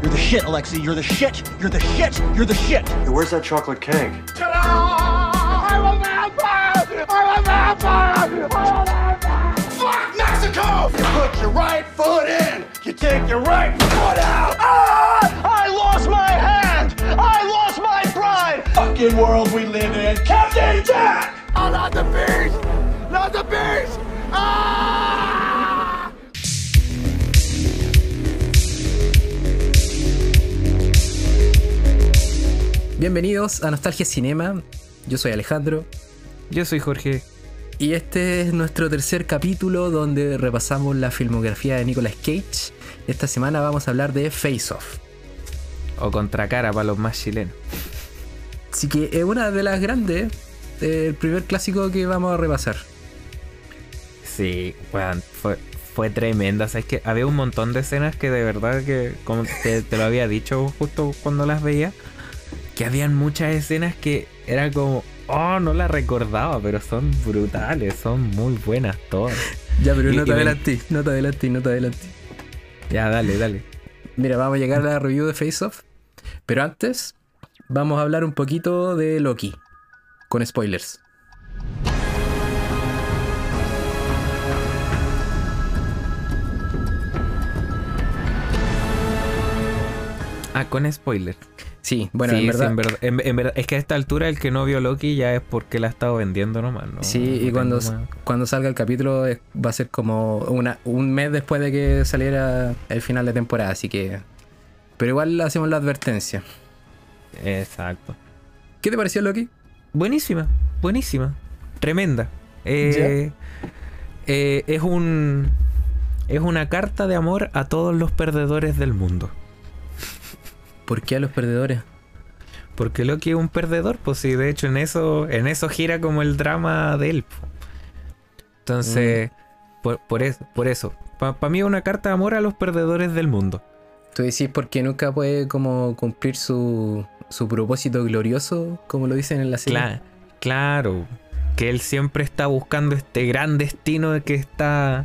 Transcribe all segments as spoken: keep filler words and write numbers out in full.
You're the shit, Alexi. You're the shit. You're the shit. You're the shit. Hey, where's that chocolate cake? Ta-da! I'm a vampire! I'm a vampire! I'm a vampire! Fuck Mexico! You put your right foot in. You take your right foot out. Ah! I lost my hand. I lost my pride. Fucking world we live in. Captain Jack! Oh, not the beast! Not the beast! Ah! Bienvenidos a Nostalgia Cinema. Yo soy Alejandro. Yo soy Jorge. Y este es nuestro tercer capítulo donde repasamos la filmografía de Nicolas Cage. Esta semana vamos a hablar de Face Off. O Contracara para los más chilenos. Así que es una de las grandes, el primer clásico que vamos a repasar. Sí, bueno, fue, fue tremenda. O sea, es que había un montón de escenas que de verdad que, como te, te lo había dicho justo cuando las veía, que habían muchas escenas que era como, oh, no las recordaba, pero son brutales, son muy buenas todas. Ya, pero no te adelantes, no te adelantes, no te adelantes. Ya, dale, dale. Mira, vamos a llegar a la review de Face Off, pero antes vamos a hablar un poquito de Loki, con spoilers. Ah, con spoilers. Sí, bueno, sí, en verdad, sí, en verdad, en, en verdad es que a esta altura el que no vio Loki ya es porque la ha estado vendiendo nomás, ¿no? Sí, y cuando, cuando salga el capítulo es, va a ser como una, un mes después de que saliera el final de temporada, así que... Pero igual hacemos la advertencia. Exacto. ¿Qué te pareció Loki? Buenísima, buenísima, tremenda. Eh, eh, es un... Es una carta de amor a todos los perdedores del mundo. ¿Por qué a los perdedores? Porque Loki es un perdedor, pues sí, de hecho en eso, en eso gira como el drama de él. Entonces, mm. por, por eso, por eso. Para pa mí es una carta de amor a los perdedores del mundo. Tú decís porque nunca puede como cumplir su, su propósito glorioso, como lo dicen en la serie. Cla- claro, que él siempre está buscando este gran destino de que está,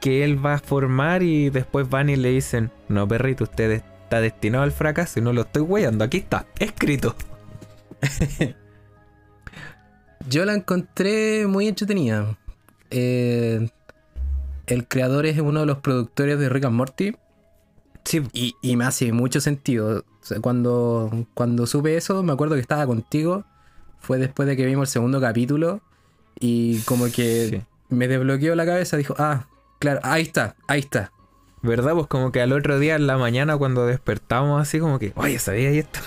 que él va a formar y después van y le dicen, no perrito, ustedes está destinado al fracaso y no lo estoy weyando, aquí está escrito. Yo la encontré muy entretenida. Eh, el creador es uno de los productores de Rick and Morty. Sí. Y, y me hace mucho sentido. O sea, cuando, cuando supe eso, me acuerdo que estaba contigo. Fue después de que vimos el segundo capítulo. Y como que sí, me desbloqueó la cabeza. Dijo, ah, claro, ahí está, ahí está. ¿Verdad? Pues como que al otro día en la mañana cuando despertamos así como que... Oye, ¿sabía esto?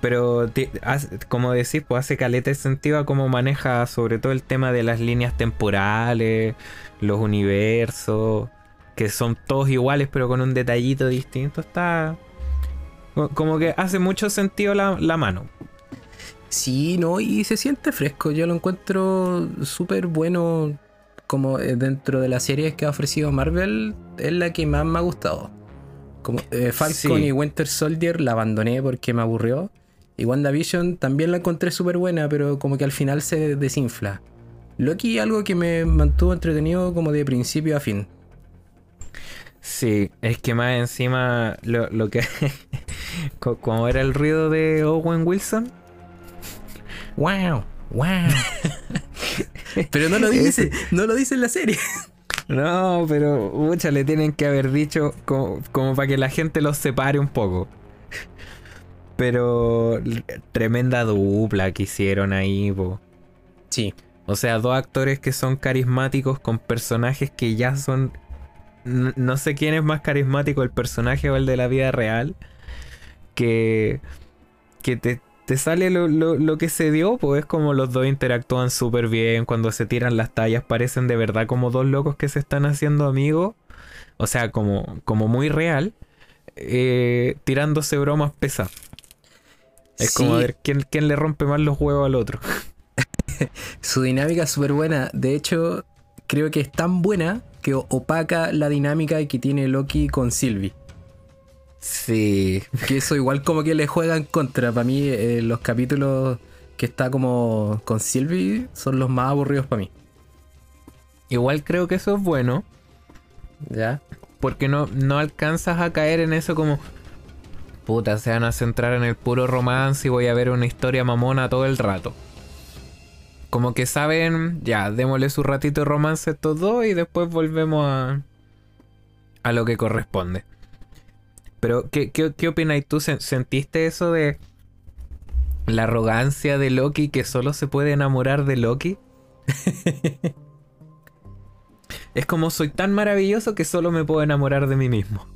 Pero te, hace, como decís, pues hace caleta de sentido a cómo maneja sobre todo el tema de las líneas temporales, los universos, que son todos iguales pero con un detallito distinto. Está... Como que hace mucho sentido la, la mano. Sí, no, y se siente fresco. Yo lo encuentro súper bueno... Como dentro de las series que ha ofrecido Marvel, es la que más me ha gustado. Como eh, Falcon sí. Y Winter Soldier la abandoné porque me aburrió. Y WandaVision también la encontré súper buena, pero como que al final se desinfla. Loki, algo que me mantuvo entretenido como de principio a fin. Sí, es que más encima lo, lo que... como era el ruido de Owen Wilson. ¡Wow! ¡Wow! Pero no lo dice, no lo dice en la serie. No, pero mucha le tienen que haber dicho como, como para que la gente los separe un poco. Pero tremenda dupla que hicieron ahí, po. Sí. O sea, dos actores que son carismáticos con personajes que ya son... No sé quién es más carismático, el personaje o el de la vida real. Que, que te... Te sale lo, lo, lo que se dio, pues es como los dos interactúan súper bien, cuando se tiran las tallas parecen de verdad como dos locos que se están haciendo amigos, o sea, como, como muy real, eh, tirándose bromas pesadas. Es sí. Como a ver ¿quién, quién le rompe más los huevos al otro. Su dinámica es súper buena, de hecho creo que es tan buena que opaca la dinámica que tiene Loki con Sylvie. Sí, que eso igual como que le juega en contra. Para mí eh, los capítulos que está como con Sylvie son los más aburridos para mí. Igual creo que eso es bueno. Ya. porque no, no alcanzas a caer en eso como... puta, se van a centrar en el puro romance y voy a ver una historia mamona todo el rato. Como que saben, ya, démosle su ratito de romance a estos dos y después volvemos a, a lo que corresponde. Pero, ¿qué, qué, qué opinas tú? ¿Sentiste eso de la arrogancia de Loki, que solo se puede enamorar de Loki? Es como, soy tan maravilloso que solo me puedo enamorar de mí mismo.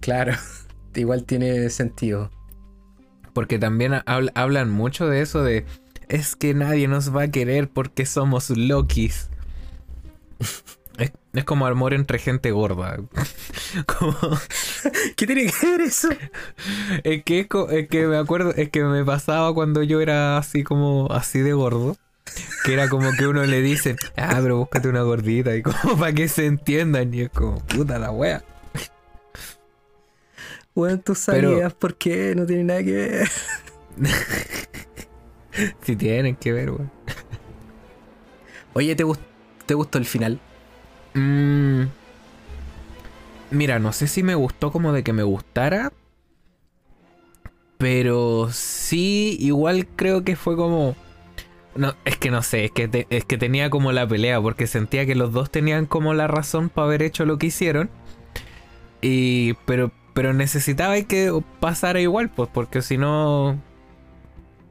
Claro. Igual tiene sentido. Porque también habl- hablan mucho de eso de... es que nadie nos va a querer porque somos Lokis. Es, es como amor entre gente gorda. Como... ¿qué tiene que ver eso? Es que, es, es que me acuerdo... es que me pasaba cuando yo era así como... así de gordo. Que era como que uno le dice... ah, pero búscate una gordita. Y como para que se entiendan. Y es como... puta la wea. Bueno, tus salidas, ¿por qué? No tienen nada que ver. Si tienen que ver, weón. Oye, ¿te, gust- ¿te gustó el final? Mm, mira, no sé si me gustó como de que me gustara. Pero sí, igual creo que fue como... no, es que no sé, es que, te- es que tenía como la pelea. Porque sentía que los dos tenían como la razón para haber hecho lo que hicieron. Y... pero... pero necesitaba que pasara igual, pues, porque si no,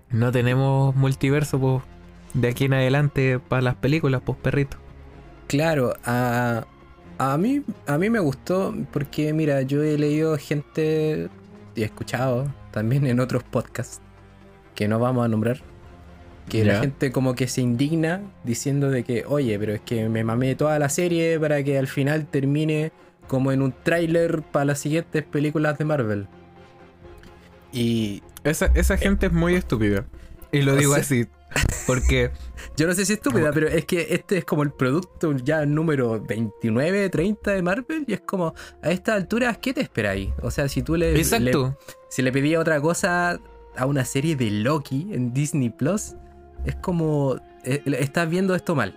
no tenemos multiverso, pues, de aquí en adelante para las películas, pues, perrito. Claro, a, a mí a mí me gustó porque, mira, yo he leído gente y he escuchado también en otros podcasts, que no vamos a nombrar, que yeah. La gente como que se indigna diciendo de que, oye, pero es que me mamé toda la serie para que al final termine... como en un tráiler para las siguientes películas de Marvel. Y... Esa, esa gente eh, es muy estúpida. Y lo digo sea, así. Porque... yo no sé si es estúpida, pero es que este es como el producto ya número veintinueve, treinta de Marvel. Y es como, a estas alturas, ¿qué te esperáis? O sea, si tú le... Exacto. Le, si le pedía otra cosa a una serie de Loki en Disney Plus, es como... Eh, estás viendo esto mal.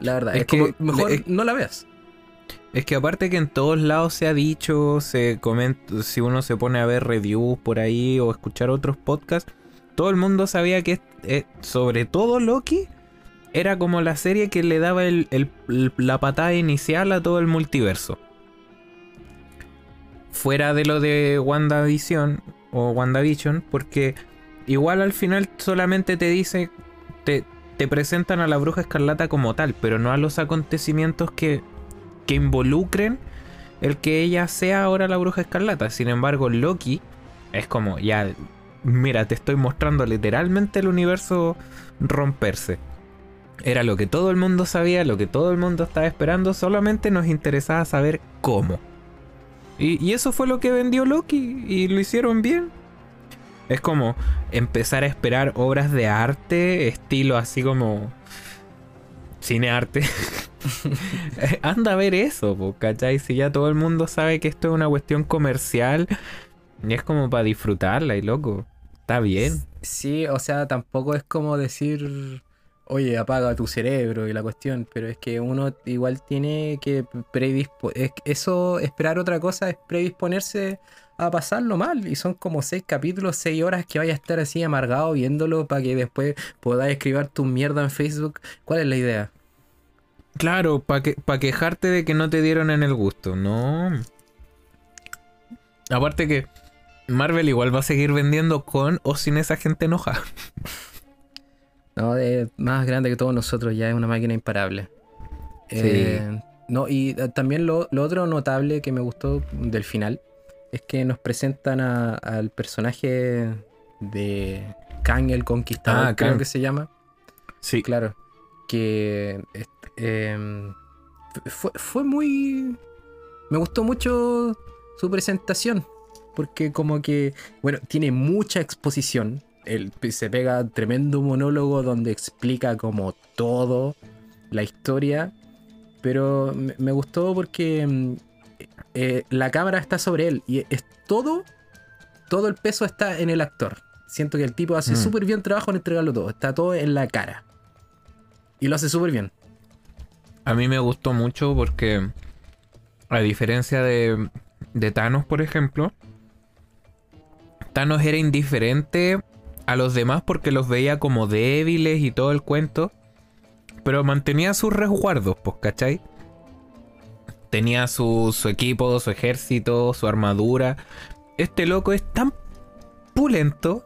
La verdad. Es, es que, como, mejor es, no la veas. Es que aparte que en todos lados se ha dicho, se comenta, si uno se pone a ver reviews por ahí o escuchar otros podcasts, todo el mundo sabía que, eh, sobre todo Loki, era como la serie que le daba el, el, la patada inicial a todo el multiverso. Fuera de lo de WandaVision o WandaVision, porque igual al final solamente te dice, te, te presentan a la Bruja Escarlata como tal, pero no a los acontecimientos que... que involucren el que ella sea ahora la Bruja Escarlata. Sin embargo, Loki es como, ya, mira, te estoy mostrando literalmente el universo romperse. Era lo que todo el mundo sabía, lo que todo el mundo estaba esperando, solamente nos interesaba saber cómo. Y, y eso fue lo que vendió Loki, y lo hicieron bien. Es como empezar a esperar obras de arte, estilo así como... cinearte. Anda a ver eso, po, ¿cachai? Si ya todo el mundo sabe que esto es una cuestión comercial y es como para disfrutarla, y loco, está bien. Sí, o sea, tampoco es como decir, oye, apaga tu cerebro y la cuestión, pero es que uno igual tiene que predisponerse. Eso, esperar otra cosa es predisponerse a pasarlo mal, y son como seis capítulos, seis horas que vaya a estar así amargado viéndolo para que después puedas escribir tu mierda en Facebook. ¿Cuál es la idea? Claro, para que, pa quejarte de que no te dieron en el gusto, no. Aparte que Marvel igual va a seguir vendiendo con o sin esa gente enojada. No, es más grande que todos nosotros, ya es una máquina imparable. Sí. Eh, no, y también lo, lo otro notable que me gustó del final es que nos presentan a, al personaje de Kang el Conquistador, ah, creo Kang. que se llama. Sí. Claro. Que... Eh, fue, fue muy... me gustó mucho su presentación, porque como que, bueno, tiene mucha exposición. Él se pega tremendo monólogo donde explica como todo la historia, pero me, me gustó porque eh, la cámara está sobre él y es todo, todo el peso está en el actor. Siento que el tipo hace mm. súper bien trabajo en entregarlo todo, está todo en la cara y lo hace súper bien. A mí me gustó mucho porque A diferencia de, de Thanos, por ejemplo, Thanos era indiferente a los demás porque los veía como débiles y todo el cuento, pero mantenía sus resguardos, pues, ¿cachai? Tenía su, su equipo, su ejército, su armadura. Este loco es tan pulento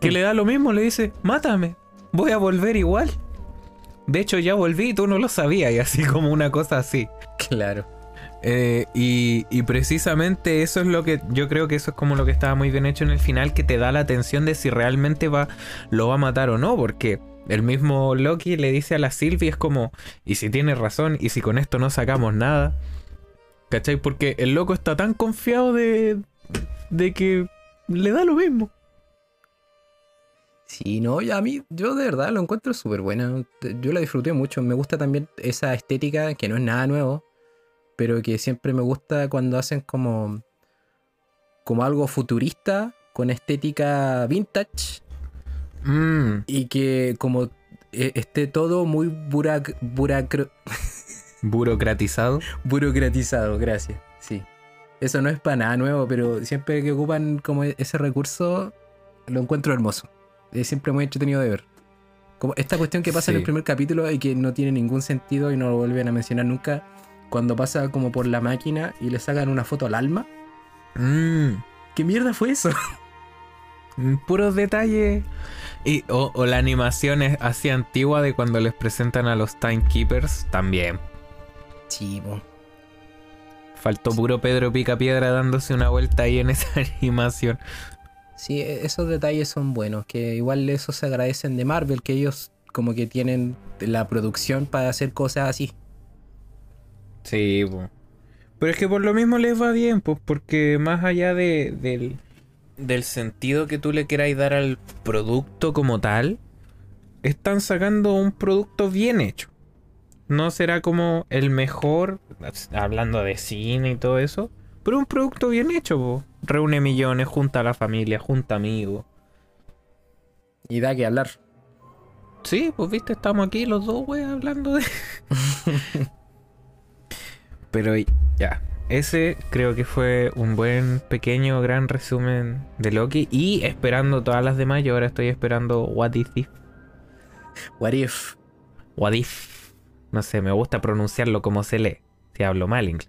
que le da lo mismo, le dice, mátame, voy a volver igual. De hecho ya volví y tú no lo sabías, y así como una cosa así. Claro. Eh, y, y precisamente eso es lo que, yo creo que eso es como lo que estaba muy bien hecho en el final, que te da la atención de si realmente va, lo va a matar o no, porque el mismo Loki le dice a la Sylvie, es como, y si tiene razón, y si con esto no sacamos nada, ¿cachai? Porque el loco está tan confiado de, de que le da lo mismo. Sí, no, a mí, yo de verdad lo encuentro súper buena, yo la disfruté mucho, me gusta también esa estética que no es nada nuevo, pero que siempre me gusta cuando hacen como, como algo futurista, con estética vintage, mm. y que como eh, esté todo muy burac, buracro... burocratizado. Burocratizado, gracias, sí. Eso no es para nada nuevo, pero siempre que ocupan como ese recurso, lo encuentro hermoso. Es siempre muy entretenido de ver. Como esta cuestión que pasa sí. en el primer capítulo y que no tiene ningún sentido y no lo vuelven a mencionar nunca... Cuando pasa como por la máquina y le sacan una foto al alma. Mm. ¿Qué mierda fue eso? Puros detalles. Y, o, o la animación es así antigua de cuando les presentan a los Timekeepers también. Chivo. Faltó puro Pedro Picapiedra dándose una vuelta ahí en esa animación. Sí, esos detalles son buenos. Que igual eso se agradecen de Marvel, que ellos como que tienen la producción para hacer cosas así. Sí, po. Pero es que por lo mismo les va bien, pues, porque más allá de, de, del, del sentido que tú le queráis dar al producto como tal, están sacando un producto bien hecho. No será como el mejor, hablando de cine y todo eso, pero un producto bien hecho, po. Reúne millones, junta a la familia, junta amigos. Y da que hablar. Sí, pues viste, estamos aquí los dos, wey, hablando de... Pero ya, ese creo que fue un buen, pequeño, gran resumen de Loki. Y esperando todas las demás, yo ahora estoy esperando What If. What If. What If. No sé, me gusta pronunciarlo como se lee. Si hablo mal inglés.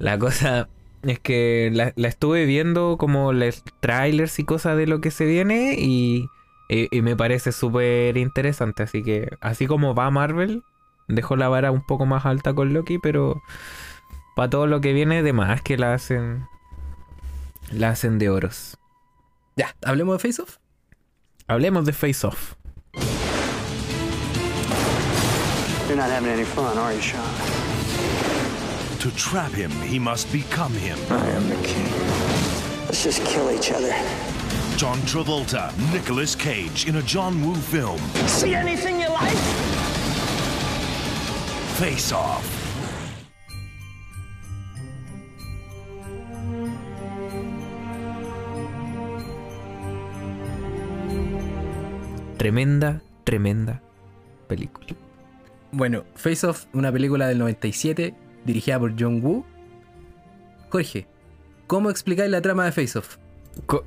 La cosa es que la, la estuve viendo como los trailers y cosas de lo que se viene. Y, y, y me parece súper interesante. Así que, así como va Marvel... Dejó la vara un poco más alta con Loki, pero para todo lo que viene de más que la hacen la hacen de oros. Ya, ¿hablemos de Face Off? Hablemos de Face Off. You're not having any fun, are you, Sean? To trap him, he must become him. I am the king. Let's just kill each other. John Travolta, Nicolas Cage in a John Woo film. See anything you like? Face Off. Tremenda, tremenda película. Bueno, Face Off, una película del noventa y siete dirigida por John Woo. Jorge, ¿cómo explicáis la trama de Face Off? Co-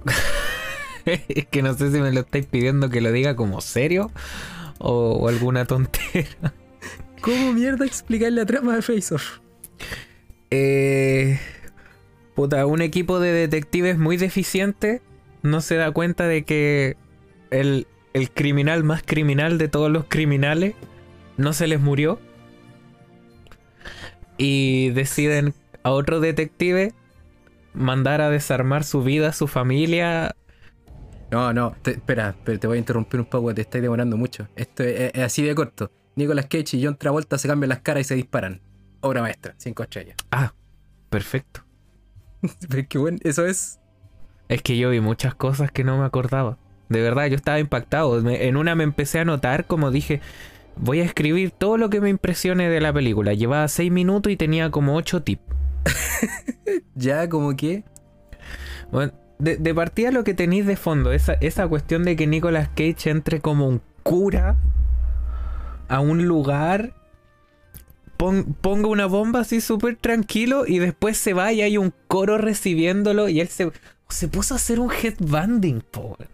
Es que no sé si me lo estáis pidiendo que lo diga como serio o, o alguna tontera. ¿Cómo mierda explicar la trama de Face Off? Eh, puta, un equipo de detectives muy deficiente no se da cuenta de que el, el criminal más criminal de todos los criminales no se les murió. Y deciden a otro detective mandar a desarmar su vida, su familia... No, no, te, espera, pero te voy a interrumpir un poco, te estáis demorando mucho. Esto es, es así de corto. Nicolas Cage y John Travolta se cambian las caras y se disparan. Obra maestra, cinco estrellas. Ah, perfecto. Pero qué bueno, eso es. Es que yo vi muchas cosas que no me acordaba. De verdad, yo estaba impactado. Me, en una me empecé a notar, como dije, voy a escribir todo lo que me impresione de la película. Llevaba seis minutos y tenía como ocho tips. Ya, como que. Bueno, de, de partida lo que tenéis de fondo, esa, esa cuestión de que Nicolas Cage entre como un cura a un lugar pon, ponga una bomba así súper tranquilo y después se va y hay un coro recibiéndolo y él se, se puso a hacer un headbanding, pobre.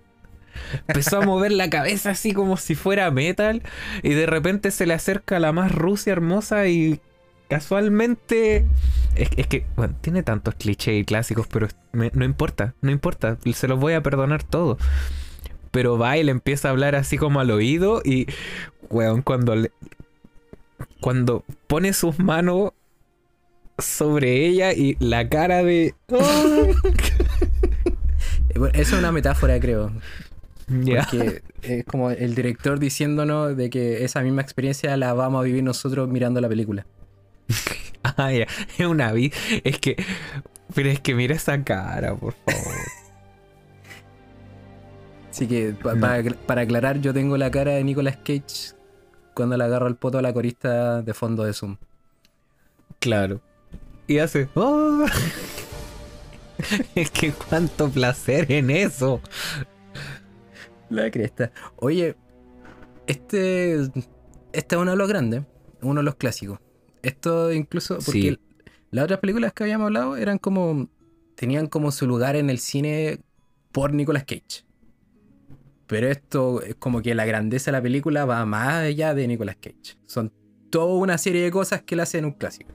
Empezó a mover la cabeza así como si fuera metal y de repente se le acerca la más Rusia hermosa y casualmente... Es, es que, bueno, tiene tantos clichés y clásicos, pero me, no importa, no importa, se los voy a perdonar todo. Pero va y le empieza a hablar así como al oído y, weón, cuando, le, cuando pone sus manos sobre ella y la cara de... ¡Oh! Bueno, eso es una metáfora, creo. Yeah. Porque es como el director diciéndonos de que esa misma experiencia la vamos a vivir nosotros mirando la película. Ah, ya. Es una vi. Es que. Pero es que mira esa cara, por favor. Así que, pa no. para, para aclarar, yo tengo la cara de Nicolas Cage cuando le agarro el poto a la corista de fondo de Zoom. Claro. Y hace. ¡Oh! Es que cuánto placer en eso. La cresta. Oye, este, este es uno de los grandes, uno de los clásicos. Esto incluso, porque sí. Las otras películas que habíamos hablado eran como, tenían como su lugar en el cine por Nicolas Cage. Pero esto es como que la grandeza de la película va más allá de Nicolas Cage. Son toda una serie de cosas que la hacen un clásico.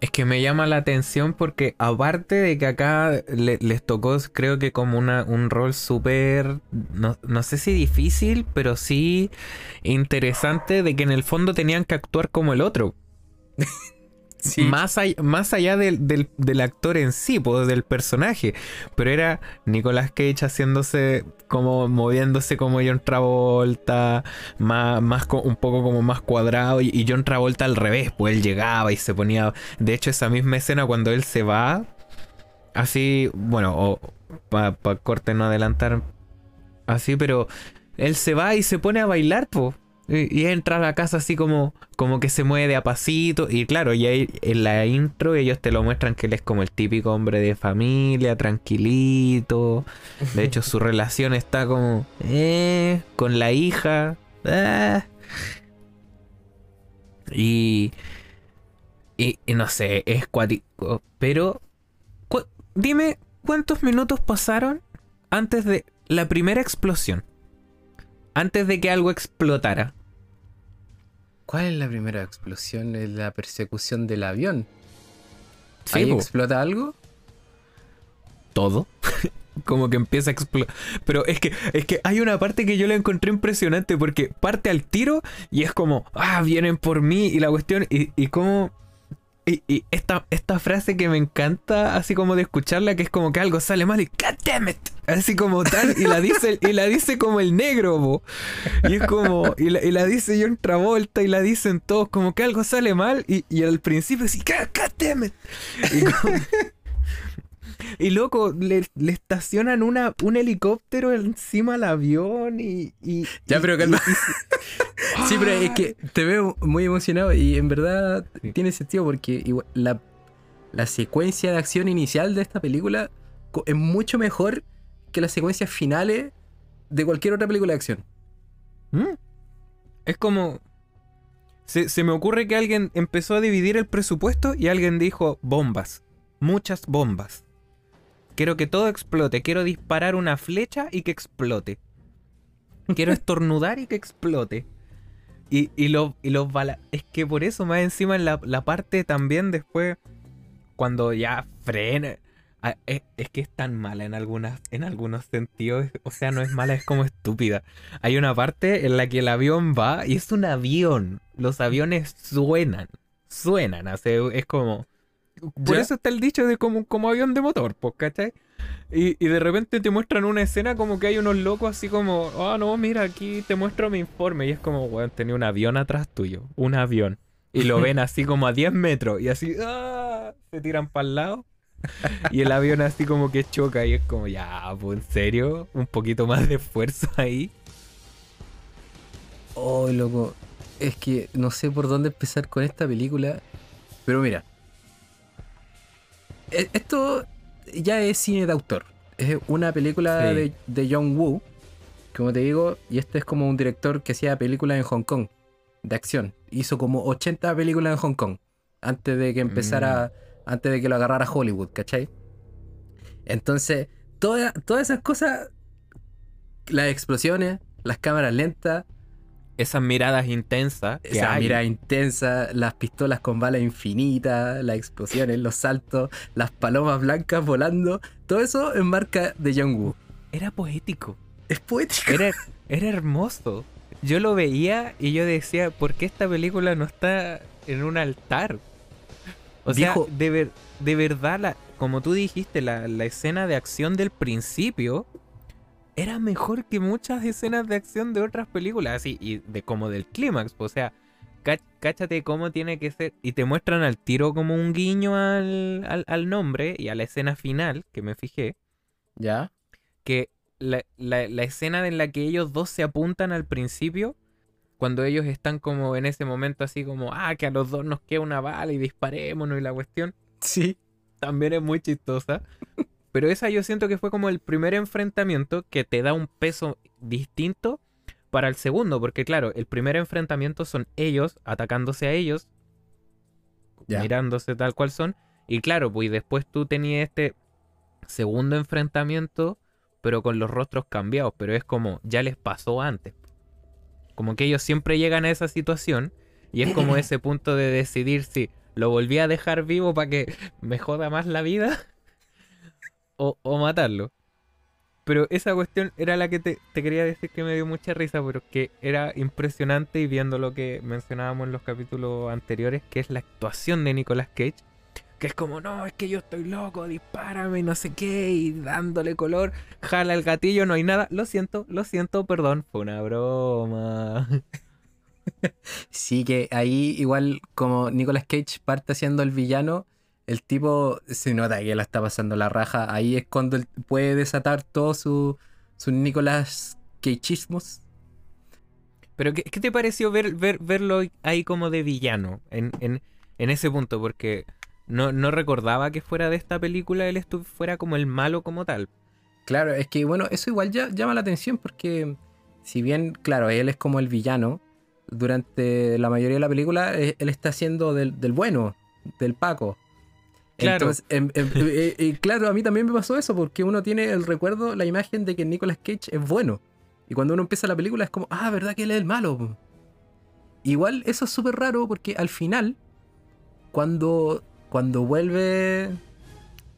Es que me llama la atención porque aparte de que acá le, les tocó, creo que como una, un rol súper, no, no sé si difícil, pero sí interesante, de que en el fondo tenían que actuar como el otro. Sí. Más, a, más allá del, del, del actor en sí, pues, del personaje. Pero era Nicolas Cage haciéndose como, moviéndose como John Travolta, más, más un poco como más cuadrado, y, y John Travolta al revés, pues él llegaba y se ponía. De hecho, esa misma escena cuando él se va, así, bueno, para pa corte no adelantar así, pero él se va y se pone a bailar, pues. Y entra a la casa así como, como que se mueve de a pasito. Y claro, ya en la intro ellos te lo muestran que él es como el típico hombre de familia, tranquilito. De hecho, su relación está como... Eh, con la hija. Eh. Y, y... Y no sé, es cuático. Pero... Cu dime, ¿cuántos minutos pasaron antes de la primera explosión? Antes de que algo explotara. ¿Cuál es la primera explosión? ¿Es la persecución del avión? Sí, ¿ahí explota algo? Todo. Como que empieza a explotar. Pero es que, es que hay una parte que yo la encontré impresionante porque parte al tiro y es como, ah, vienen por mí y la cuestión, y, y como... Y, y esta, esta frase que me encanta, así como de escucharla, que es como que algo sale mal y God damn it, así como tal, y la dice, y la dice como el negro, bo. Y es como, y la, y la dice John Travolta, y la dicen todos, como que algo sale mal, y, y al principio así, God, God damn it. Y, como, y loco, le, le estacionan una, un helicóptero encima al avión y... y ya, y, pero calma. Y, y, sí, pero es que te veo muy emocionado y en verdad sí. Tiene sentido porque igual, la, la secuencia de acción inicial de esta película es mucho mejor que las secuencias finales de cualquier otra película de acción. ¿Mm? Es como... Se, se me ocurre que alguien empezó a dividir el presupuesto y alguien dijo bombas, muchas bombas. Quiero que todo explote, quiero disparar una flecha y que explote. Quiero estornudar y que explote. Y, y los y los balas. Es que por eso, más encima, en la, la parte también después, cuando ya frena. Es, es que es tan mala en algunas, en algunos sentidos. O sea, no es mala, es como estúpida. Hay una parte en la que el avión va y es un avión. Los aviones suenan. Suenan. O sea, es como. Por eso está el dicho de como, como avión de motor, pues, ¿cachai? Y, y de repente te muestran una escena como que hay unos locos así como, ah, oh, no, mira, aquí te muestro mi informe. Y es como, weón, tenía un avión atrás tuyo, un avión. Y lo ven así como a diez metros y así, ah, se tiran para el lado. Y el avión así como que choca y es como, ya, pues, ¿en serio? Un poquito más de esfuerzo ahí. Oh, loco, es que no sé por dónde empezar con esta película. Pero mira, esto... ya es cine de autor. Es una película sí. de, de John Woo, como te digo, y este es como un director que hacía películas en Hong Kong. de acción. Hizo como ochenta películas en Hong Kong antes de que empezara, mm. antes de que lo agarrara Hollywood, ¿cachai? Entonces, toda, todas esas cosas, las explosiones, las cámaras lentas, esas miradas intensas, esas miradas intensas, las pistolas con balas infinitas, las explosiones, los saltos, las palomas blancas volando, todo eso en marca de John Woo. Era poético. Es poético. Era, era hermoso. Yo lo veía y yo decía, ¿por qué esta película no está en un altar? O Dijo, sea, de, ver, de verdad, la, como tú dijiste, la, la escena de acción del principio era mejor que muchas escenas de acción de otras películas, así, y de como del clímax. O sea, cáchate cómo tiene que ser. Y te muestran al tiro como un guiño al, al, al nombre y a la escena final, que me fijé. Ya. Que la, la, la escena en la que ellos dos se apuntan al principio, cuando ellos están como en ese momento así como, ah, que a los dos nos queda una bala y disparémonos y la cuestión. Sí. También es muy chistosa. Pero esa yo siento que fue como el primer enfrentamiento que te da un peso distinto para el segundo. Porque claro, el primer enfrentamiento son ellos atacándose a ellos, yeah. mirándose tal cual son. Y claro, pues después tú tenías este segundo enfrentamiento, pero con los rostros cambiados. Pero es como, ya les pasó antes. Como que ellos siempre llegan a esa situación y es como ese punto de decidir si lo volví a dejar vivo para que me joda más la vida. O, o matarlo. Pero esa cuestión era la que te, te quería decir que me dio mucha risa, porque era impresionante. Y viendo lo que mencionábamos en los capítulos anteriores, que es la actuación de Nicolas Cage, que es como, no, es que yo estoy loco, dispárame y no sé qué, y dándole color, jala el gatillo, no hay nada. Lo siento, lo siento, perdón, fue una broma. Sí, que ahí igual como Nicolas Cage parte siendo el villano, el tipo se nota que la está pasando la raja. Ahí es cuando él puede desatar todos sus su Nicolas Cageismos. Pero ¿qué, qué te pareció ver, ver, verlo ahí como de villano en, en, en ese punto? Porque no, no recordaba que fuera de esta película él estu- fuera como el malo como tal. Claro, es que bueno, eso igual ya llama la atención, porque si bien, claro, él es como el villano, durante la mayoría de la película él está siendo del, del bueno, del Paco. Claro. Entonces, eh, eh, eh, eh, claro, a mí también me pasó eso, porque uno tiene el recuerdo, la imagen de que Nicolas Cage es bueno, y cuando uno empieza la película es como, ah, verdad que él es el malo. Igual eso es súper raro, porque al final cuando, cuando vuelve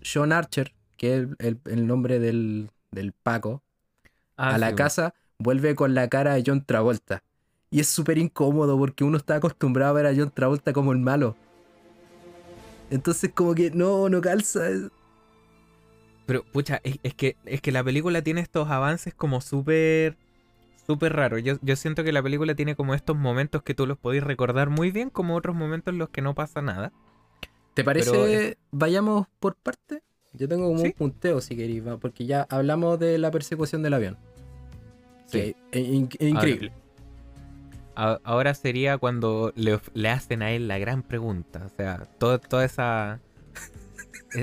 John Archer, que es el, el, el nombre del, del Paco, ah, a sí, la casa, vuelve con la cara de John Travolta, y es súper incómodo porque uno está acostumbrado a ver a John Travolta como el malo. Entonces como que no, no calza. Pero pucha, es, es que es que la película tiene estos avances como súper súper raros. Yo, yo siento que la película tiene como estos momentos que tú los podés recordar muy bien, como otros momentos en los que no pasa nada. ¿Te parece? Pero, eh, vayamos por parte. Yo tengo como ¿sí? un punteo si querís, porque ya hablamos de la persecución del avión. Sí, que es, es, es increíble. Ahora sería cuando le, le hacen a él la gran pregunta. O sea, todo, toda esa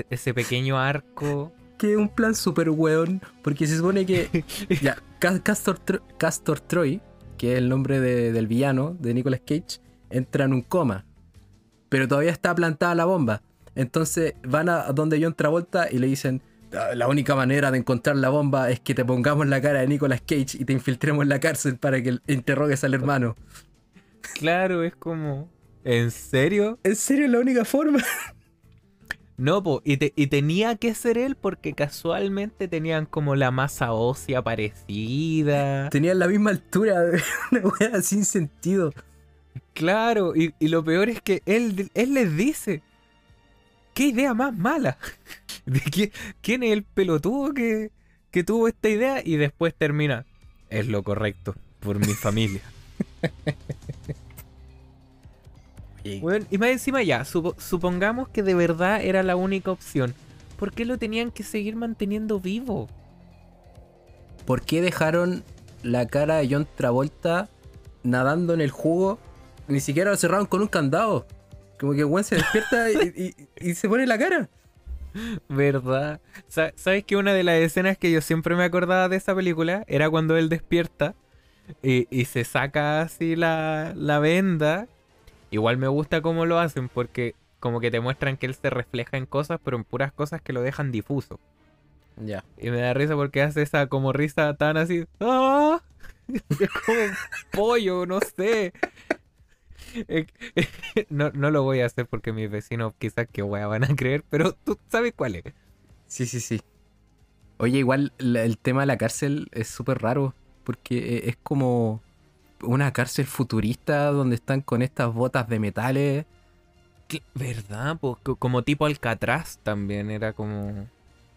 ese pequeño arco. Que es un plan súper weón, porque se supone que ya, Castor, Castor Troy, que es el nombre de, del villano de Nicolas Cage, entra en un coma, pero todavía está plantada la bomba. Entonces van a donde John Travolta y le dicen, la única manera de encontrar la bomba es que te pongamos la cara de Nicolas Cage y te infiltremos en la cárcel para que interrogues al hermano. Claro, es como, ¿en serio? ¿En serio es la única forma? No, po, y, te, y tenía que ser él porque casualmente tenían como la masa ósea parecida. Tenían la misma altura, una wea sin sentido. Claro, y, y lo peor es que él, él les dice, ¿qué idea más mala? ¿De qué, quién es el pelotudo que, que tuvo esta idea? Y después termina, es lo correcto por mi familia. Bueno, y más encima ya, sup- supongamos que de verdad era la única opción, ¿por qué lo tenían que seguir manteniendo vivo? ¿Por qué dejaron la cara de John Travolta nadando en el jugo? Ni siquiera lo cerraron con un candado. Como que Juan se despierta y, y, y se pone la cara. ¿Verdad? ¿Sabes que una de las escenas que yo siempre me acordaba de esa película era cuando él despierta y, y se saca así la, la venda. Igual me gusta cómo lo hacen, porque como que te muestran que él se refleja en cosas, pero en puras cosas que lo dejan difuso. Ya. Yeah. Y me da risa porque hace esa como risa tan así. ¡Ah! Como un pollo, no sé. No, no lo voy a hacer porque mis vecinos quizás que wea van a creer, pero tú sabes cuál es. Sí, sí, sí. Oye, igual el tema de la cárcel es súper raro, porque es como una cárcel futurista donde están con estas botas de metales. ¿Qué? ¿Verdad? Pues, como tipo Alcatraz también era como...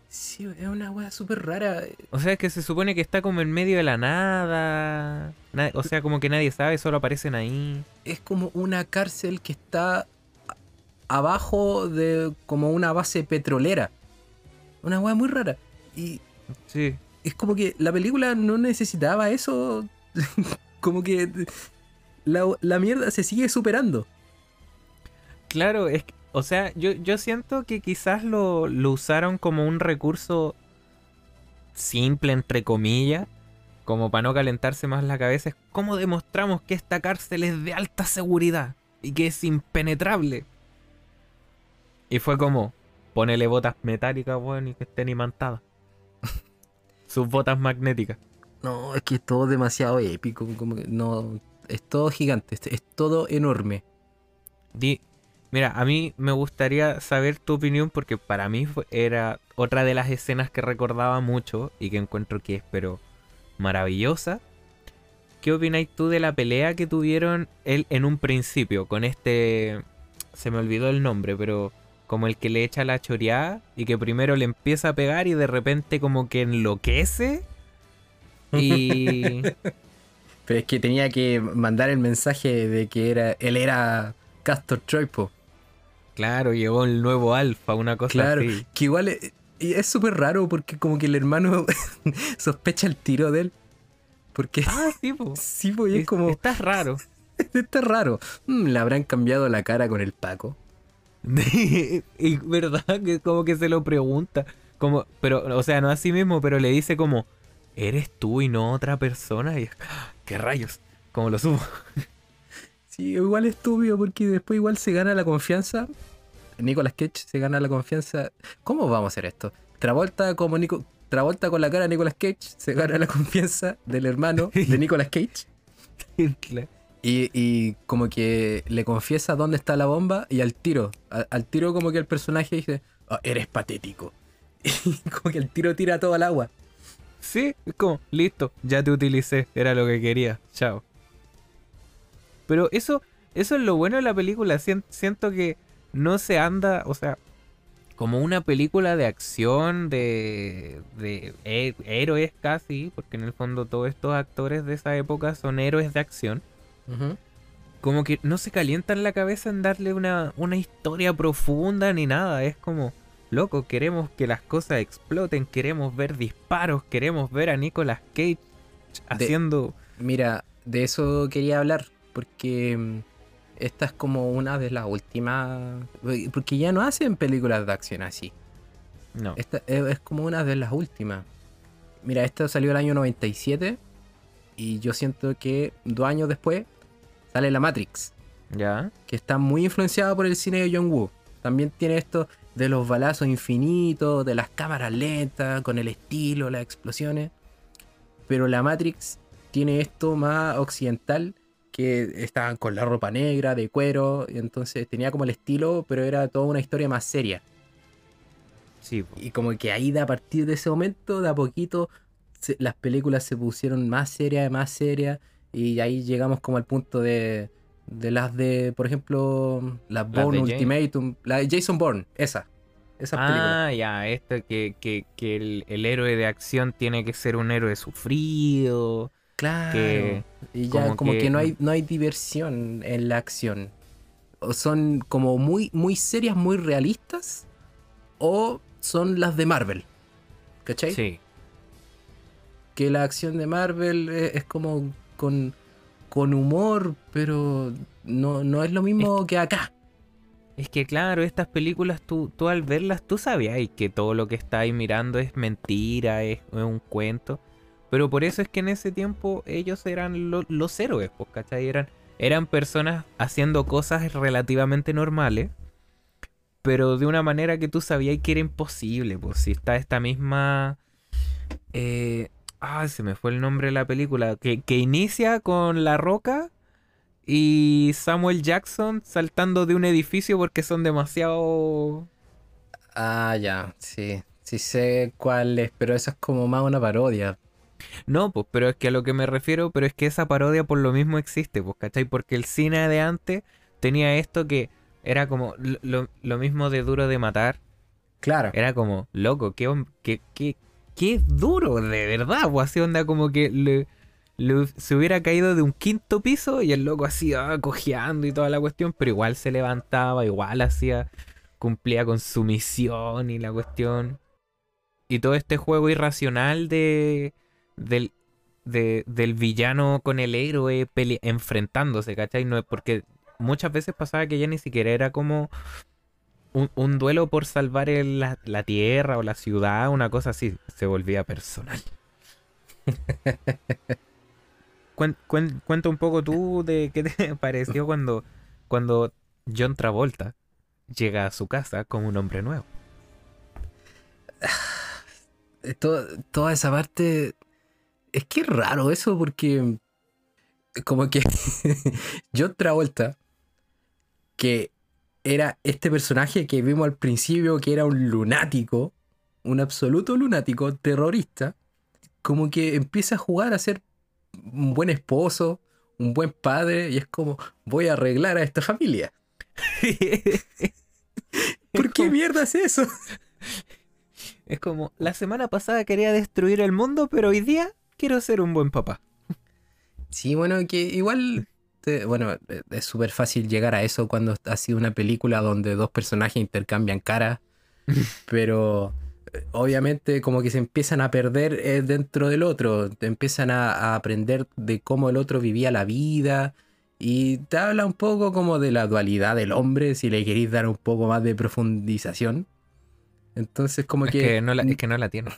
Sí, es una wea súper rara. O sea, es que se supone que está como en medio de la nada. O sea, como que nadie sabe, solo aparecen ahí. Es como una cárcel que está abajo de como una base petrolera. Una wea muy rara. Y sí, es como que la película no necesitaba eso. Como que la, la mierda se sigue superando. Claro, es que, o sea, yo, yo siento que quizás lo, lo usaron como un recurso simple, entre comillas, como para no calentarse más la cabeza. Es como demostramos que esta cárcel es de alta seguridad y que es impenetrable. Y fue como, ponele botas metálicas, bueno, y que estén imantadas. Sus botas magnéticas. No, es que es todo demasiado épico. Como que no, es todo gigante, es todo enorme. Di, mira, a mí me gustaría saber tu opinión, porque para mí fue, era otra de las escenas que recordaba mucho y que encuentro que es, pero maravillosa. ¿Qué opináis tú de la pelea que tuvieron él en un principio con este... se me olvidó el nombre, pero... como el que le echa la choreada y que primero le empieza a pegar y de repente como que enloquece y... Pero es que tenía que mandar el mensaje de que era él era Castor Troy, po. Claro, llegó el nuevo alfa, una cosa claro, así. Claro, que igual es súper raro porque como que el hermano sospecha el tiro de él. Porque... Ah, sí, po. Sí, po, y es, es como... Estás raro. Está raro. Mm, le habrán cambiado la cara con el Paco. Y verdad que como que se lo pregunta como, pero, o sea, no a sí mismo, pero le dice como, eres tú y no otra persona. Y qué rayos, como lo supo. Sí, igual estúpido, porque después igual se gana la confianza. Nicolas Cage se gana la confianza. ¿Cómo vamos a hacer esto? Travolta como Nico, Travolta con la cara de Nicolas Cage se gana la confianza del hermano de Nicolas Cage. Claro. Y, y como que le confiesa dónde está la bomba y al tiro, al, al tiro como que el personaje dice, oh, eres patético. Y como que el tiro tira todo al agua. Sí, es como, listo, ya te utilicé, era lo que quería, chao. Pero eso, eso es lo bueno de la película, siento que no se anda, o sea, como una película de acción, de, de héroes casi, porque en el fondo todos estos actores de esa época son héroes de acción. Uh-huh. Como que no se calientan la cabeza en darle una, una historia profunda ni nada. Es como, loco, queremos que las cosas exploten, queremos ver disparos, queremos ver a Nicolas Cage haciendo... De, mira, de eso quería hablar, porque esta es como una de las últimas... Porque ya no hacen películas de acción así. No. Esta es como una de las últimas. Mira, esta salió el año noventa y siete y yo siento que dos años después... sale La Matrix. Ya. Que está muy influenciada por el cine de John Woo. También tiene esto de los balazos infinitos, de las cámaras lentas, con el estilo, las explosiones. Pero La Matrix tiene esto más occidental, que estaban con la ropa negra, de cuero, y entonces tenía como el estilo, pero era toda una historia más seria. Sí. Y como que ahí, a partir de ese momento, de a poquito, se, las películas se pusieron más serias, más serias. Y ahí llegamos como al punto de, de las de, por ejemplo, las Bourne Ultimatum, la de Jason Bourne, esa. Esas ah, películas. Ah, ya, esto que, que, que el, el héroe de acción tiene que ser un héroe sufrido. Claro. Que, y ya como, como que, que no hay, no hay diversión en la acción. O son como muy, muy serias, muy realistas, o son las de Marvel. ¿Cachai? Sí. Que la acción de Marvel es, es como... Con, con humor, pero no, no es lo mismo es, que acá. Es que claro, estas películas tú, tú al verlas, tú sabías que todo lo que estáis mirando es mentira, es, es un cuento. Pero por eso es que en ese tiempo ellos eran lo, los héroes, pues, ¿cachai? Eran, eran personas haciendo cosas relativamente normales, pero de una manera que tú sabías que era imposible, pues. Si está esta misma... Eh, ah, se me fue el nombre de la película. Que, que inicia con La Roca y Samuel Jackson saltando de un edificio porque son demasiado... Ah, ya, sí. Sí sé cuál es, pero esa es como más una parodia. No, pues, pero es que a lo que me refiero, pero es que esa parodia por lo mismo existe, pues, ¿cachai? Porque el cine de antes tenía esto que era como lo, lo mismo de Duro de Matar. Claro. Era como, loco, qué, qué, qué, qué duro, de verdad, pues, así onda como que le, le, se hubiera caído de un quinto piso y el loco así, ah, cojeando y toda la cuestión, pero igual se levantaba, igual hacía, cumplía con su misión y la cuestión. Y todo este juego irracional de... Del, de, del villano con el héroe pele enfrentándose, ¿cachai? No es porque muchas veces pasaba que ya ni siquiera era como un, un duelo por salvar el, la, la tierra o la ciudad, una cosa así, se volvía personal. Cuen, cuen, cuenta un poco tú de qué te pareció cuando, cuando John Travolta llega a su casa como un hombre nuevo. Todo, toda esa parte... Es que es raro eso porque como que John Travolta, que era este personaje que vimos al principio que era un lunático, un absoluto lunático, terrorista, como que empieza a jugar a ser un buen esposo, un buen padre, y es como, voy a arreglar a esta familia. ¿Por qué mierda es eso? Es como, la semana pasada quería destruir el mundo, pero hoy día... Quiero ser un buen papá. Sí, bueno, que igual... Te, bueno, es súper fácil llegar a eso cuando ha sido una película donde dos personajes intercambian caras. Pero obviamente como que se empiezan a perder eh, dentro del otro. Te empiezan a, a aprender de cómo el otro vivía la vida. Y te habla un poco como de la dualidad del hombre, si le queréis dar un poco más de profundización. Entonces como es que... que no la, es que no la tiene.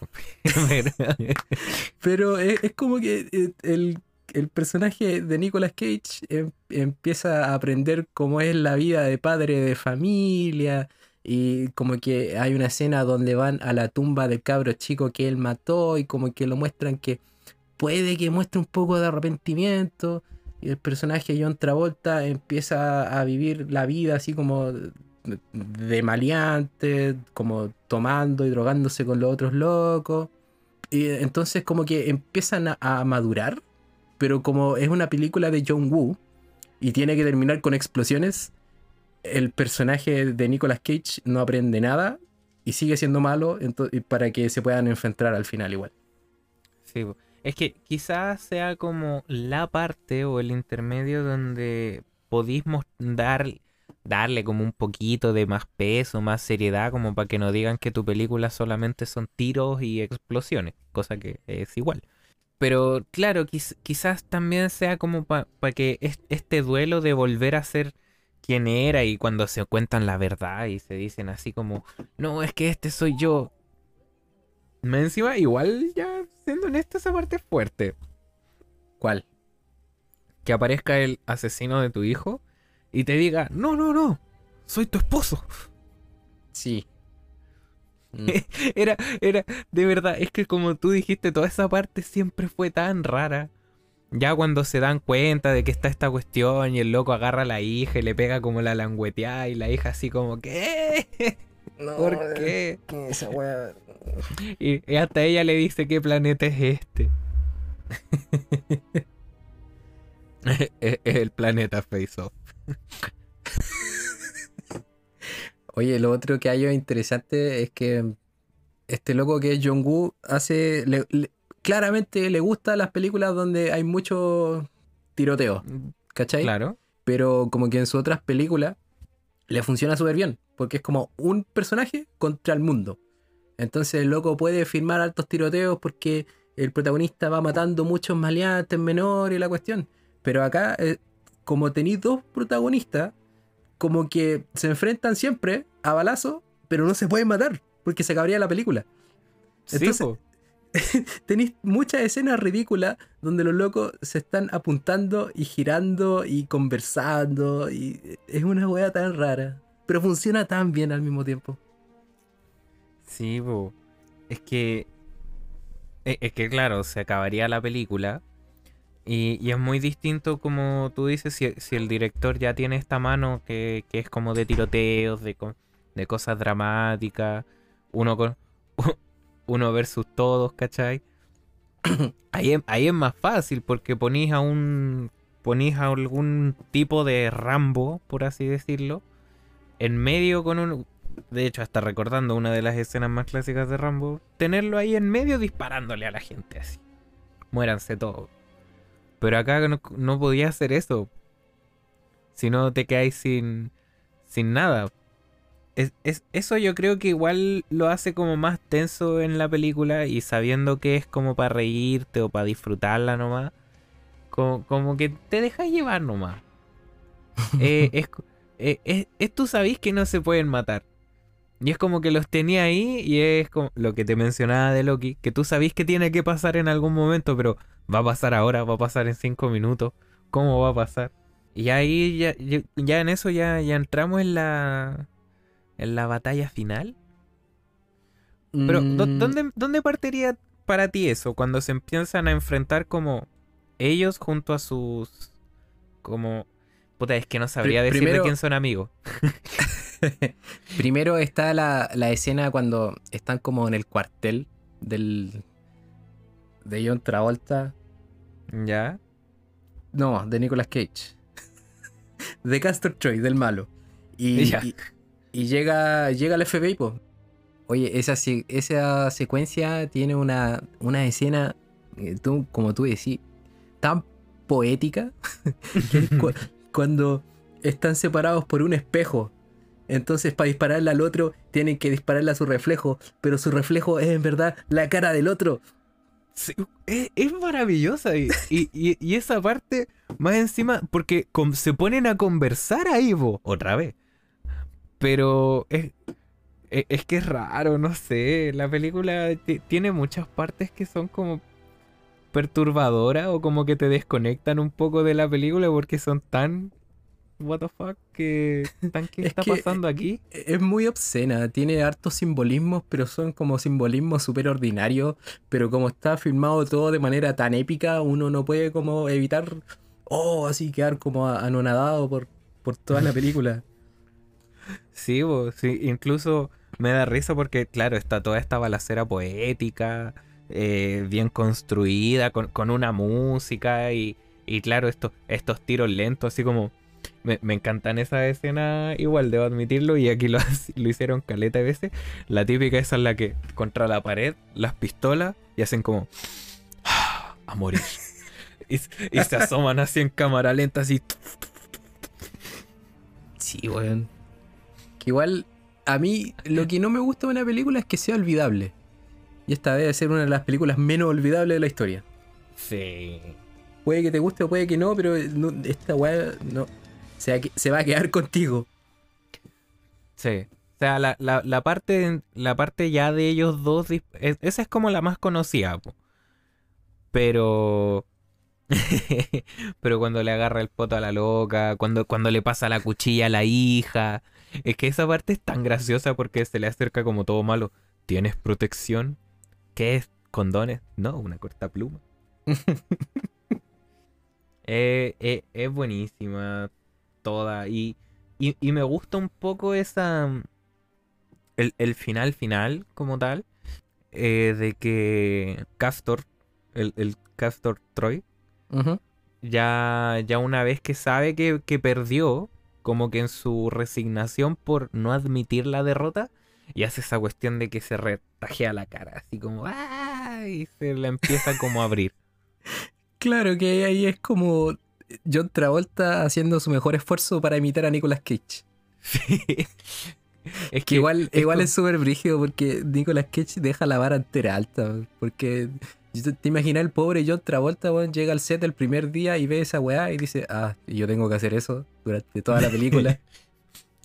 Pero es, es como que el, el personaje de Nicolas Cage em, empieza a aprender cómo es la vida de padre de familia. Y como que hay una escena donde van a la tumba del cabro chico que él mató. Y como que lo muestran que puede que muestre un poco de arrepentimiento. Y el personaje John Travolta empieza a vivir la vida así como... de maleante, como tomando y drogándose con los otros locos. Y entonces como que empiezan a, a madurar, pero como es una película de John Woo y tiene que terminar con explosiones, el personaje de Nicolas Cage no aprende nada y sigue siendo malo para que se puedan enfrentar al final igual. Sí, es que quizás sea como la parte o el intermedio donde podís mostrar... darle como un poquito de más peso, más seriedad, como para que no digan que tu película solamente son tiros y explosiones, cosa que es igual. Pero claro, quiz quizás también sea como para pa que est este duelo de volver a ser quien era, y cuando se cuentan la verdad y se dicen así como, no, es que este soy yo. Me encima, igual ya siendo honesto, esa parte es fuerte. ¿Cuál? Que aparezca el asesino de tu hijo. Y te diga, no, no, no, soy tu esposo. Sí. Mm. Era, era, de verdad, es que como tú dijiste, toda esa parte siempre fue tan rara. Ya cuando se dan cuenta de que está esta cuestión y el loco agarra a la hija y le pega como la langueteada y la hija así como, ¿qué? No, ¿por qué? ¿Qué esa wea? Y, y hasta ella le dice, ¿qué planeta es este? Es el planeta Face Off. Oye, lo otro que hay interesante es que este loco que es John Woo hace le, le, claramente le gustan las películas donde hay mucho tiroteo, ¿cachai? Claro. Pero como que en sus otras películas le funciona súper bien, porque es como un personaje contra el mundo. Entonces el loco puede filmar altos tiroteos porque el protagonista va matando muchos maleantes menores y la cuestión. Pero acá... Eh, como tenéis dos protagonistas, como que se enfrentan siempre a balazo, pero no se pueden matar, porque se acabaría la película. Entonces, sí, tenéis muchas escenas ridículas donde los locos se están apuntando y girando y conversando, y es una hueá tan rara, pero funciona tan bien al mismo tiempo. Sí, bo. es que es que claro, se acabaría la película y, y es muy distinto, como tú dices, si, si el director ya tiene esta mano que, que es como de tiroteos, de, de cosas dramáticas, uno con uno versus todos, ¿cachai? Ahí es, ahí es más fácil, porque ponís a un ponís a algún tipo de Rambo, por así decirlo, en medio con un... De hecho, hasta recordando una de las escenas más clásicas de Rambo, tenerlo ahí en medio disparándole a la gente así. Muéranse todos. Pero acá no, no podía hacer eso. Si no, te quedáis sin, sin nada. Es, es, eso yo creo que igual lo hace como más tenso en la película, y sabiendo que es como para reírte o para disfrutarla nomás, como, como que te dejas llevar nomás. eh, es, eh, es, es tú sabís que no se pueden matar, y es como que los tenía ahí, y es como lo que te mencionaba de Loki, que tú sabís que tiene que pasar en algún momento, pero va a pasar ahora, va a pasar en cinco minutos, ¿cómo va a pasar? Y ahí ya, ya, ya en eso ya, ya entramos en la... ¿En la batalla final? Pero, mm. ¿dónde, ¿dónde partiría para ti eso? Cuando se empiezan a enfrentar como ellos junto a sus... Como... Puta, es que no sabría Pr decirle quién son amigos. Primero está la, la escena cuando están como en el cuartel del... De John Travolta. ¿Ya? No, de Nicolas Cage. De Castor Troy, del malo. Y... Ya. y Y llega, llega el F B I, pues. Oye, esa, esa secuencia tiene una, una escena, tú, como tú decís, tan poética, que es cu cuando están separados por un espejo. Entonces, para dispararle al otro, tienen que dispararle a su reflejo, pero su reflejo es en verdad la cara del otro. Sí, es, es maravillosa. Y, y, y, y esa parte, más encima, porque con, se ponen a conversar ahí, vos, otra vez. Pero es, es, es que es raro, no sé. La película tiene muchas partes que son como perturbadoras, o como que te desconectan un poco de la película, porque son tan... What the fuck, que, tan, ¿qué está pasando aquí? Es muy obscena, tiene hartos simbolismos, pero son como simbolismos súper ordinarios. Pero como está filmado todo de manera tan épica, uno no puede como evitar... Oh, así quedar como anonadado por, por toda la película. Sí, bo, sí, incluso me da risa porque, claro, está toda esta balacera poética, eh, bien construida, con, con una música y, y claro, esto, estos tiros lentos, así como... Me, me encantan esas escenas, igual, debo admitirlo, y aquí lo, lo hicieron caleta de veces. La típica esa es la que contra la pared, las pistolas, y hacen como... ¡Ah, a morir! y, y se asoman así en cámara lenta, así... Sí, weón. Igual, a mí lo que no me gusta de una película es que sea olvidable. Y esta debe ser una de las películas menos olvidables de la historia. Sí. Puede que te guste o puede que no, pero no, esta weá no, se, se va a quedar contigo. Sí. O sea, la, la, la, parte, la parte ya de ellos dos, es, esa es como la más conocida. Po. Pero... pero cuando le agarra el poto a la loca, cuando, cuando le pasa la cuchilla a la hija... Es que esa parte es tan graciosa porque se le acerca como todo malo. ¿Tienes protección? ¿Qué es? ¿Condones? No, una corta pluma. eh, eh, es buenísima toda. Y, y, y me gusta un poco esa... El, el final final como tal. Eh, de que Castor, el, el Castor Troy, uh-huh. ya, ya una vez que sabe que, que perdió... Como que en su resignación por no admitir la derrota, y hace esa cuestión de que se retajea la cara, así como ¡ah! Y se la empieza como a abrir. Claro que ahí es como John Travolta haciendo su mejor esfuerzo para imitar a Nicolas Cage. Sí. Es que, que igual es, igual como... es súper brígido porque Nicolas Cage deja la vara entera alta. Porque te imaginas el pobre John Travolta, bueno, llega al set el primer día y ve esa weá y dice, ah, yo tengo que hacer eso durante toda la película.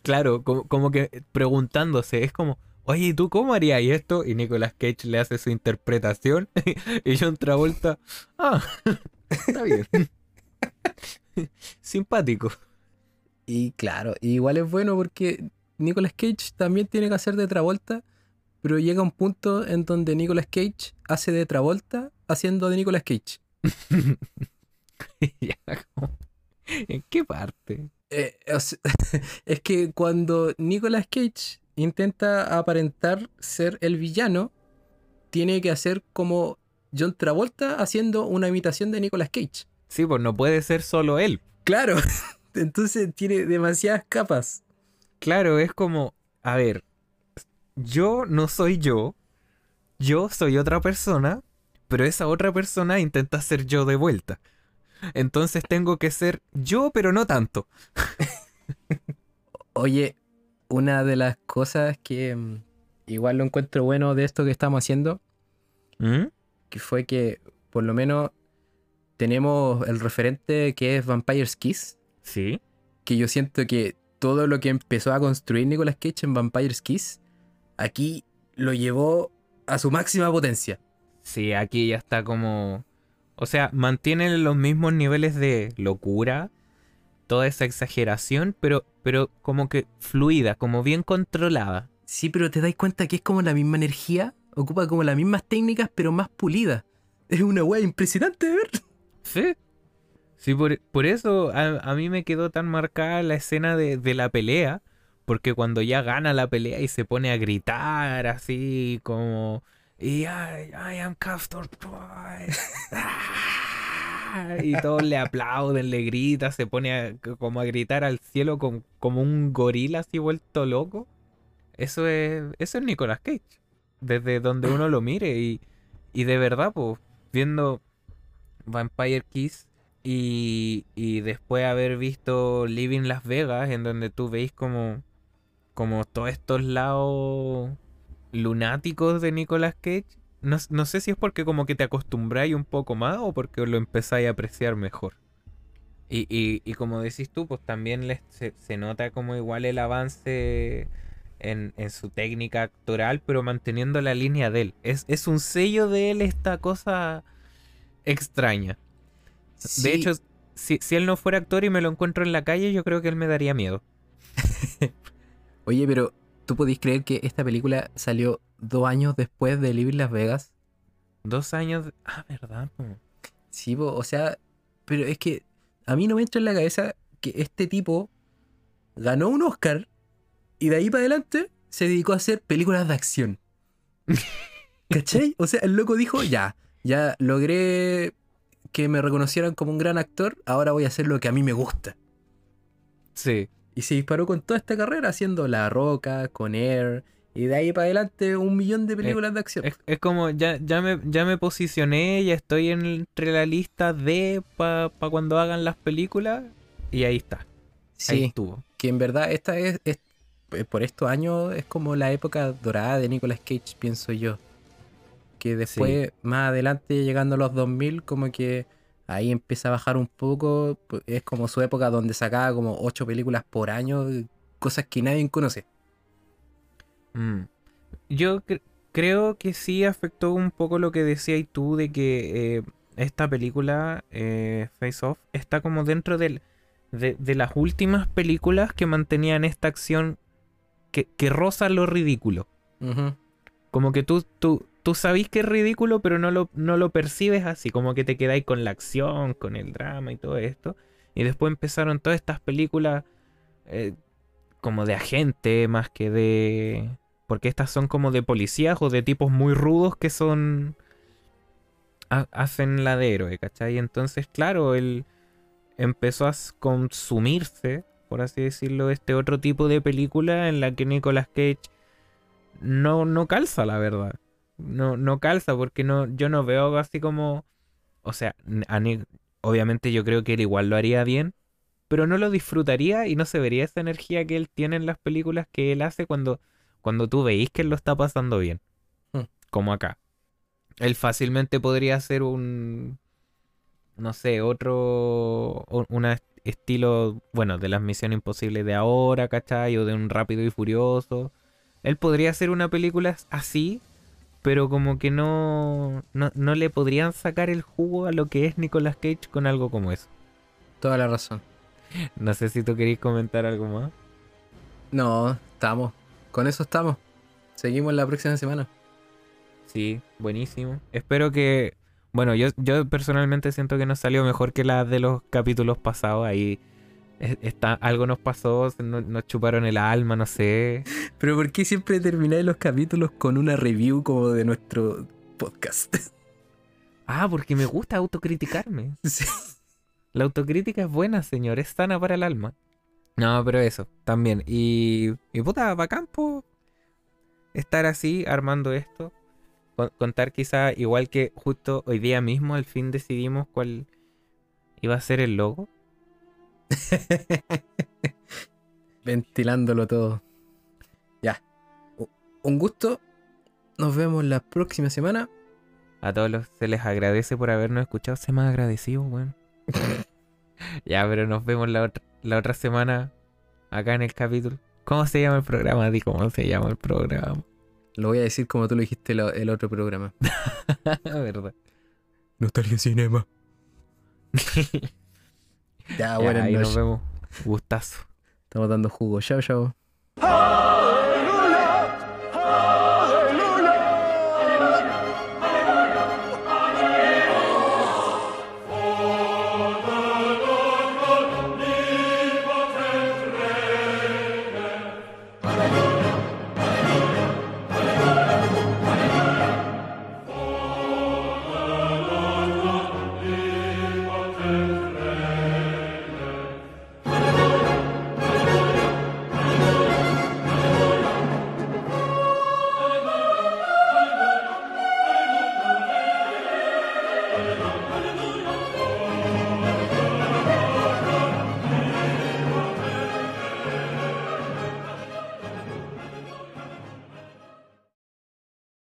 Claro, como, como que preguntándose, es como, oye, ¿y tú cómo harías esto? Y Nicolas Cage le hace su interpretación y John Travolta, ah, está bien. Simpático. Y claro, igual es bueno porque Nicolas Cage también tiene que hacer de Travolta, pero llega un punto en donde Nicolas Cage hace de Travolta haciendo de Nicolas Cage. Ya, ¿cómo? ¿En qué parte? Eh, o sea, es que cuando Nicolas Cage intenta aparentar ser el villano, tiene que hacer como John Travolta haciendo una imitación de Nicolas Cage. Sí, pues no puede ser solo él. Claro, entonces tiene demasiadas capas. Claro, es como, a ver, yo no soy yo, yo soy otra persona, pero esa otra persona intenta ser yo de vuelta. Entonces tengo que ser yo, pero no tanto. Oye, una de las cosas que um, igual lo encuentro bueno de esto que estamos haciendo, ¿Mm? que fue que por lo menos tenemos el referente que es Vampire's Kiss. Sí. Que yo siento que todo lo que empezó a construir Nicolas Cage en Vampire's Kiss, aquí lo llevó a su máxima potencia. Sí, aquí ya está como... O sea, mantienen los mismos niveles de locura, toda esa exageración, pero, pero como que fluida, como bien controlada. Sí, pero te das cuenta que es como la misma energía, ocupa como las mismas técnicas, pero más pulida. Es una wea impresionante de ver. Sí. Sí, por, por eso a, a mí me quedó tan marcada la escena de, de la pelea, porque cuando ya gana la pelea y se pone a gritar así como... Y I, I am Castor Troy. Ah, y todos le aplauden, le grita, se pone a, como a gritar al cielo con, como un gorila así vuelto loco. Eso es, eso es Nicolas Cage. Desde donde uno lo mire. Y, y de verdad, pues, viendo Vampire Kiss y, y después haber visto Living Las Vegas, en donde tú veis como, como todos estos lados... lunáticos de Nicolas Cage, no, no sé si es porque como que te acostumbráis un poco más o porque lo empezáis a apreciar mejor. Y, y, y como decís tú, pues también les, se, se nota como igual el avance en, en su técnica actoral, pero manteniendo la línea de él. Es, es un sello de él esta cosa extraña. Sí. De hecho, si, si él no fuera actor y me lo encuentro en la calle, yo creo que él me daría miedo. Oye, pero... ¿Tú podés creer que esta película salió dos años después de Living Las Vegas? Dos años... De... Ah, ¿verdad? No. Sí, po, o sea... Pero es que a mí no me entra en la cabeza que este tipo ganó un Oscar y de ahí para adelante se dedicó a hacer películas de acción. ¿Cachai? O sea, el loco dijo, ya, ya logré que me reconocieran como un gran actor, ahora voy a hacer lo que a mí me gusta. Sí. Y se disparó con toda esta carrera haciendo La Roca, Con Air, y de ahí para adelante un millón de películas es, de acción. Es, es como, ya, ya, me, ya me posicioné, ya estoy entre la lista de para pa cuando hagan las películas, y ahí está. Sí, ahí estuvo. Que en verdad esta es, es, por estos años es como la época dorada de Nicolas Cage, pienso yo. Que después, sí. más adelante, llegando a los dos mil, como que... ahí empieza a bajar un poco, es como su época donde sacaba como ocho películas por año, cosas que nadie conoce. Mm. Yo cre creo que sí afectó un poco lo que decías tú de que eh, esta película, eh, Face Off, está como dentro del, de, de las últimas películas que mantenían esta acción que, que roza lo ridículo. Uh-huh. Como que tú... tú Tú sabís que es ridículo, pero no lo, no lo percibes así, como que te quedáis con la acción, con el drama y todo esto. Y después empezaron todas estas películas eh, como de agente, más que de... Porque estas son como de policías o de tipos muy rudos que son... Ha, hacen la de héroe, ¿cachai? Entonces, claro, él empezó a consumirse, por así decirlo, este otro tipo de película en la que Nicolas Cage no, no calza, la verdad. No, no calza, porque no, yo no veo algo así como... O sea, a Nick, obviamente yo creo que él igual lo haría bien, pero no lo disfrutaría y no se vería esa energía que él tiene en las películas que él hace cuando, cuando tú veís que él lo está pasando bien. Hmm. Como acá. Él fácilmente podría hacer un... No sé, otro... Un estilo, bueno, de las Misión Imposible de ahora, ¿cachai? O de un Rápido y Furioso. Él podría hacer una película así, pero como que no, no, no le podrían sacar el jugo a lo que es Nicolas Cage con algo como eso. Toda la razón. No sé si tú querés comentar algo más. No, estamos. Con eso estamos. Seguimos la próxima semana. Sí, buenísimo. Espero que... Bueno, yo, yo personalmente siento que nos salió mejor que las de los capítulos pasados. Ahí está, algo nos pasó, no, nos chuparon el alma, no sé. Pero ¿por qué siempre termináis los capítulos con una review como de nuestro podcast? Ah, porque me gusta autocriticarme. Sí. La autocrítica es buena, señor, es sana para el alma. No, pero eso, también. Y, y puta, bacán, po. Estar así, armando esto. Contar quizá, igual que justo hoy día mismo al fin decidimos cuál iba a ser el logo. Ventilándolo todo. Ya. Un gusto. Nos vemos la próxima semana. A todos los se les agradece por habernos escuchado. Se más agradecido, weón. Bueno. Ya, pero nos vemos la otra, la otra semana acá en el capítulo. ¿Cómo se llama el programa? Di, ¿cómo se llama el programa? Lo voy a decir como tú lo dijiste lo, el otro programa. Verdad. Nostalgia Cinema. Ya, buenas noches. Nos vemos. Gustazo. Estamos dando jugo. Chao, chao.